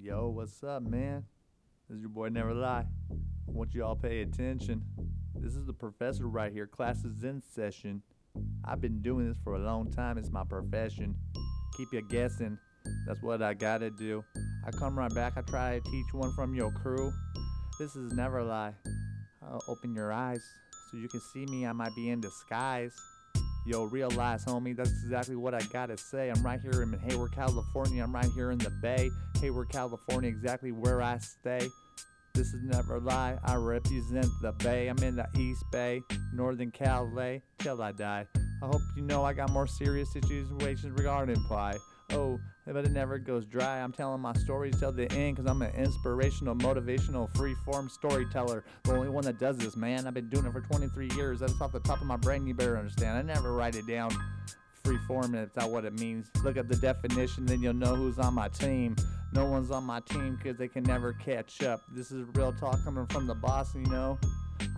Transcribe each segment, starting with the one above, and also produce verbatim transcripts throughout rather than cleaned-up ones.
Yo, what's up, man? This is your boy Never Lie. I want you all to pay attention. This is the professor right here. Class is in session. I've been doing this for a long time. It's my profession. Keep you guessing. That's what I gotta do. I come right back. I try to teach one from your crew. This is Never Lie. I'll open your eyes so you can see me. I might be in disguise. Yo, realize, homie, that's exactly what I gotta say. I'm right here in Hayward, California. I'm right here in the Bay. Hayward, California, exactly where I stay. This is Never Lie. I represent the Bay. I'm in the East Bay, Northern Cali, till I die. I hope you know I got more serious situations regarding pie. Oh, but it never goes dry. I'm telling my stories till the end, cause I'm an inspirational, motivational, free-form storyteller. The only one that does this, man. I've been doing it for twenty-three years. That's off the top of my brain, you better understand. I never write it down. Free-form, that's not what it means. Look up the definition, then you'll know who's on my team. No one's on my team, cause they can never catch up. This is real talk coming from the boss, you know.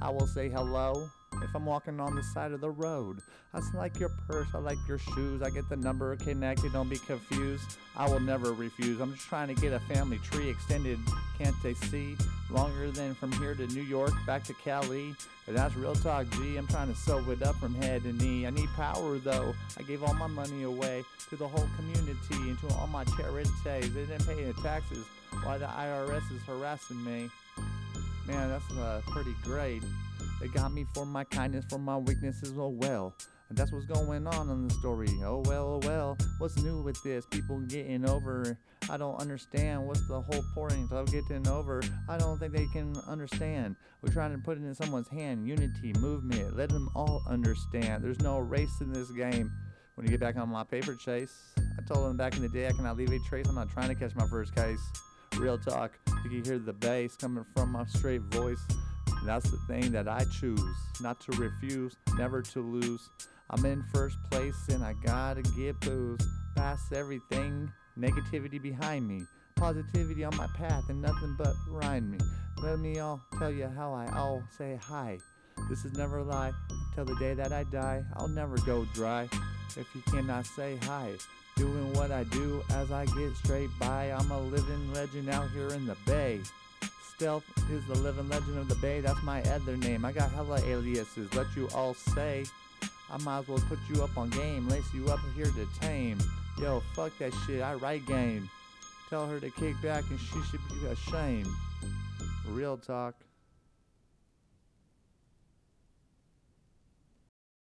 I will say hello if I'm walking on the side of the road. I like your purse, I like your shoes. I get the number connected, don't be confused. I will never refuse. I'm just trying to get a family tree extended. Can't they see? Longer than from here to New York, back to Cali. But that's real talk, G. I'm trying to sew it up from head to knee. I need power, though. I gave all my money away to the whole community and to all my charities. They didn't pay any taxes. Why the I R S is harassing me. Man, that's uh, pretty great. They got me for my kindness, for my weaknesses, oh well. And that's what's going on in the story, oh well, oh well. What's new with this? People getting over. I don't understand. What's the whole point of getting over? I don't think they can understand. We're trying to put it in someone's hand. Unity, movement, let them all understand. There's no race in this game. When you get back on my paper chase, I told them back in the day I cannot leave a trace. I'm not trying to catch my first case. Real talk. You can hear the bass coming from my straight voice. And that's the thing that I choose, not to refuse, never to lose. I'm in first place and I gotta get booze. Pass everything, negativity behind me. Positivity on my path and nothing but rhyme me. Let me all tell you how I all say hi. This is Never Lie, till the day that I die. I'll never go dry if you cannot say hi. Doing what I do as I get straight by. I'm a living legend out here in the Bay. Delph is the living legend of the Bay. That's my other name. I got hella aliases, let you all say. I might as well put you up on game, lace you up here to tame. Yo, fuck that shit, I write game. Tell her to kick back and she should be ashamed. Real talk.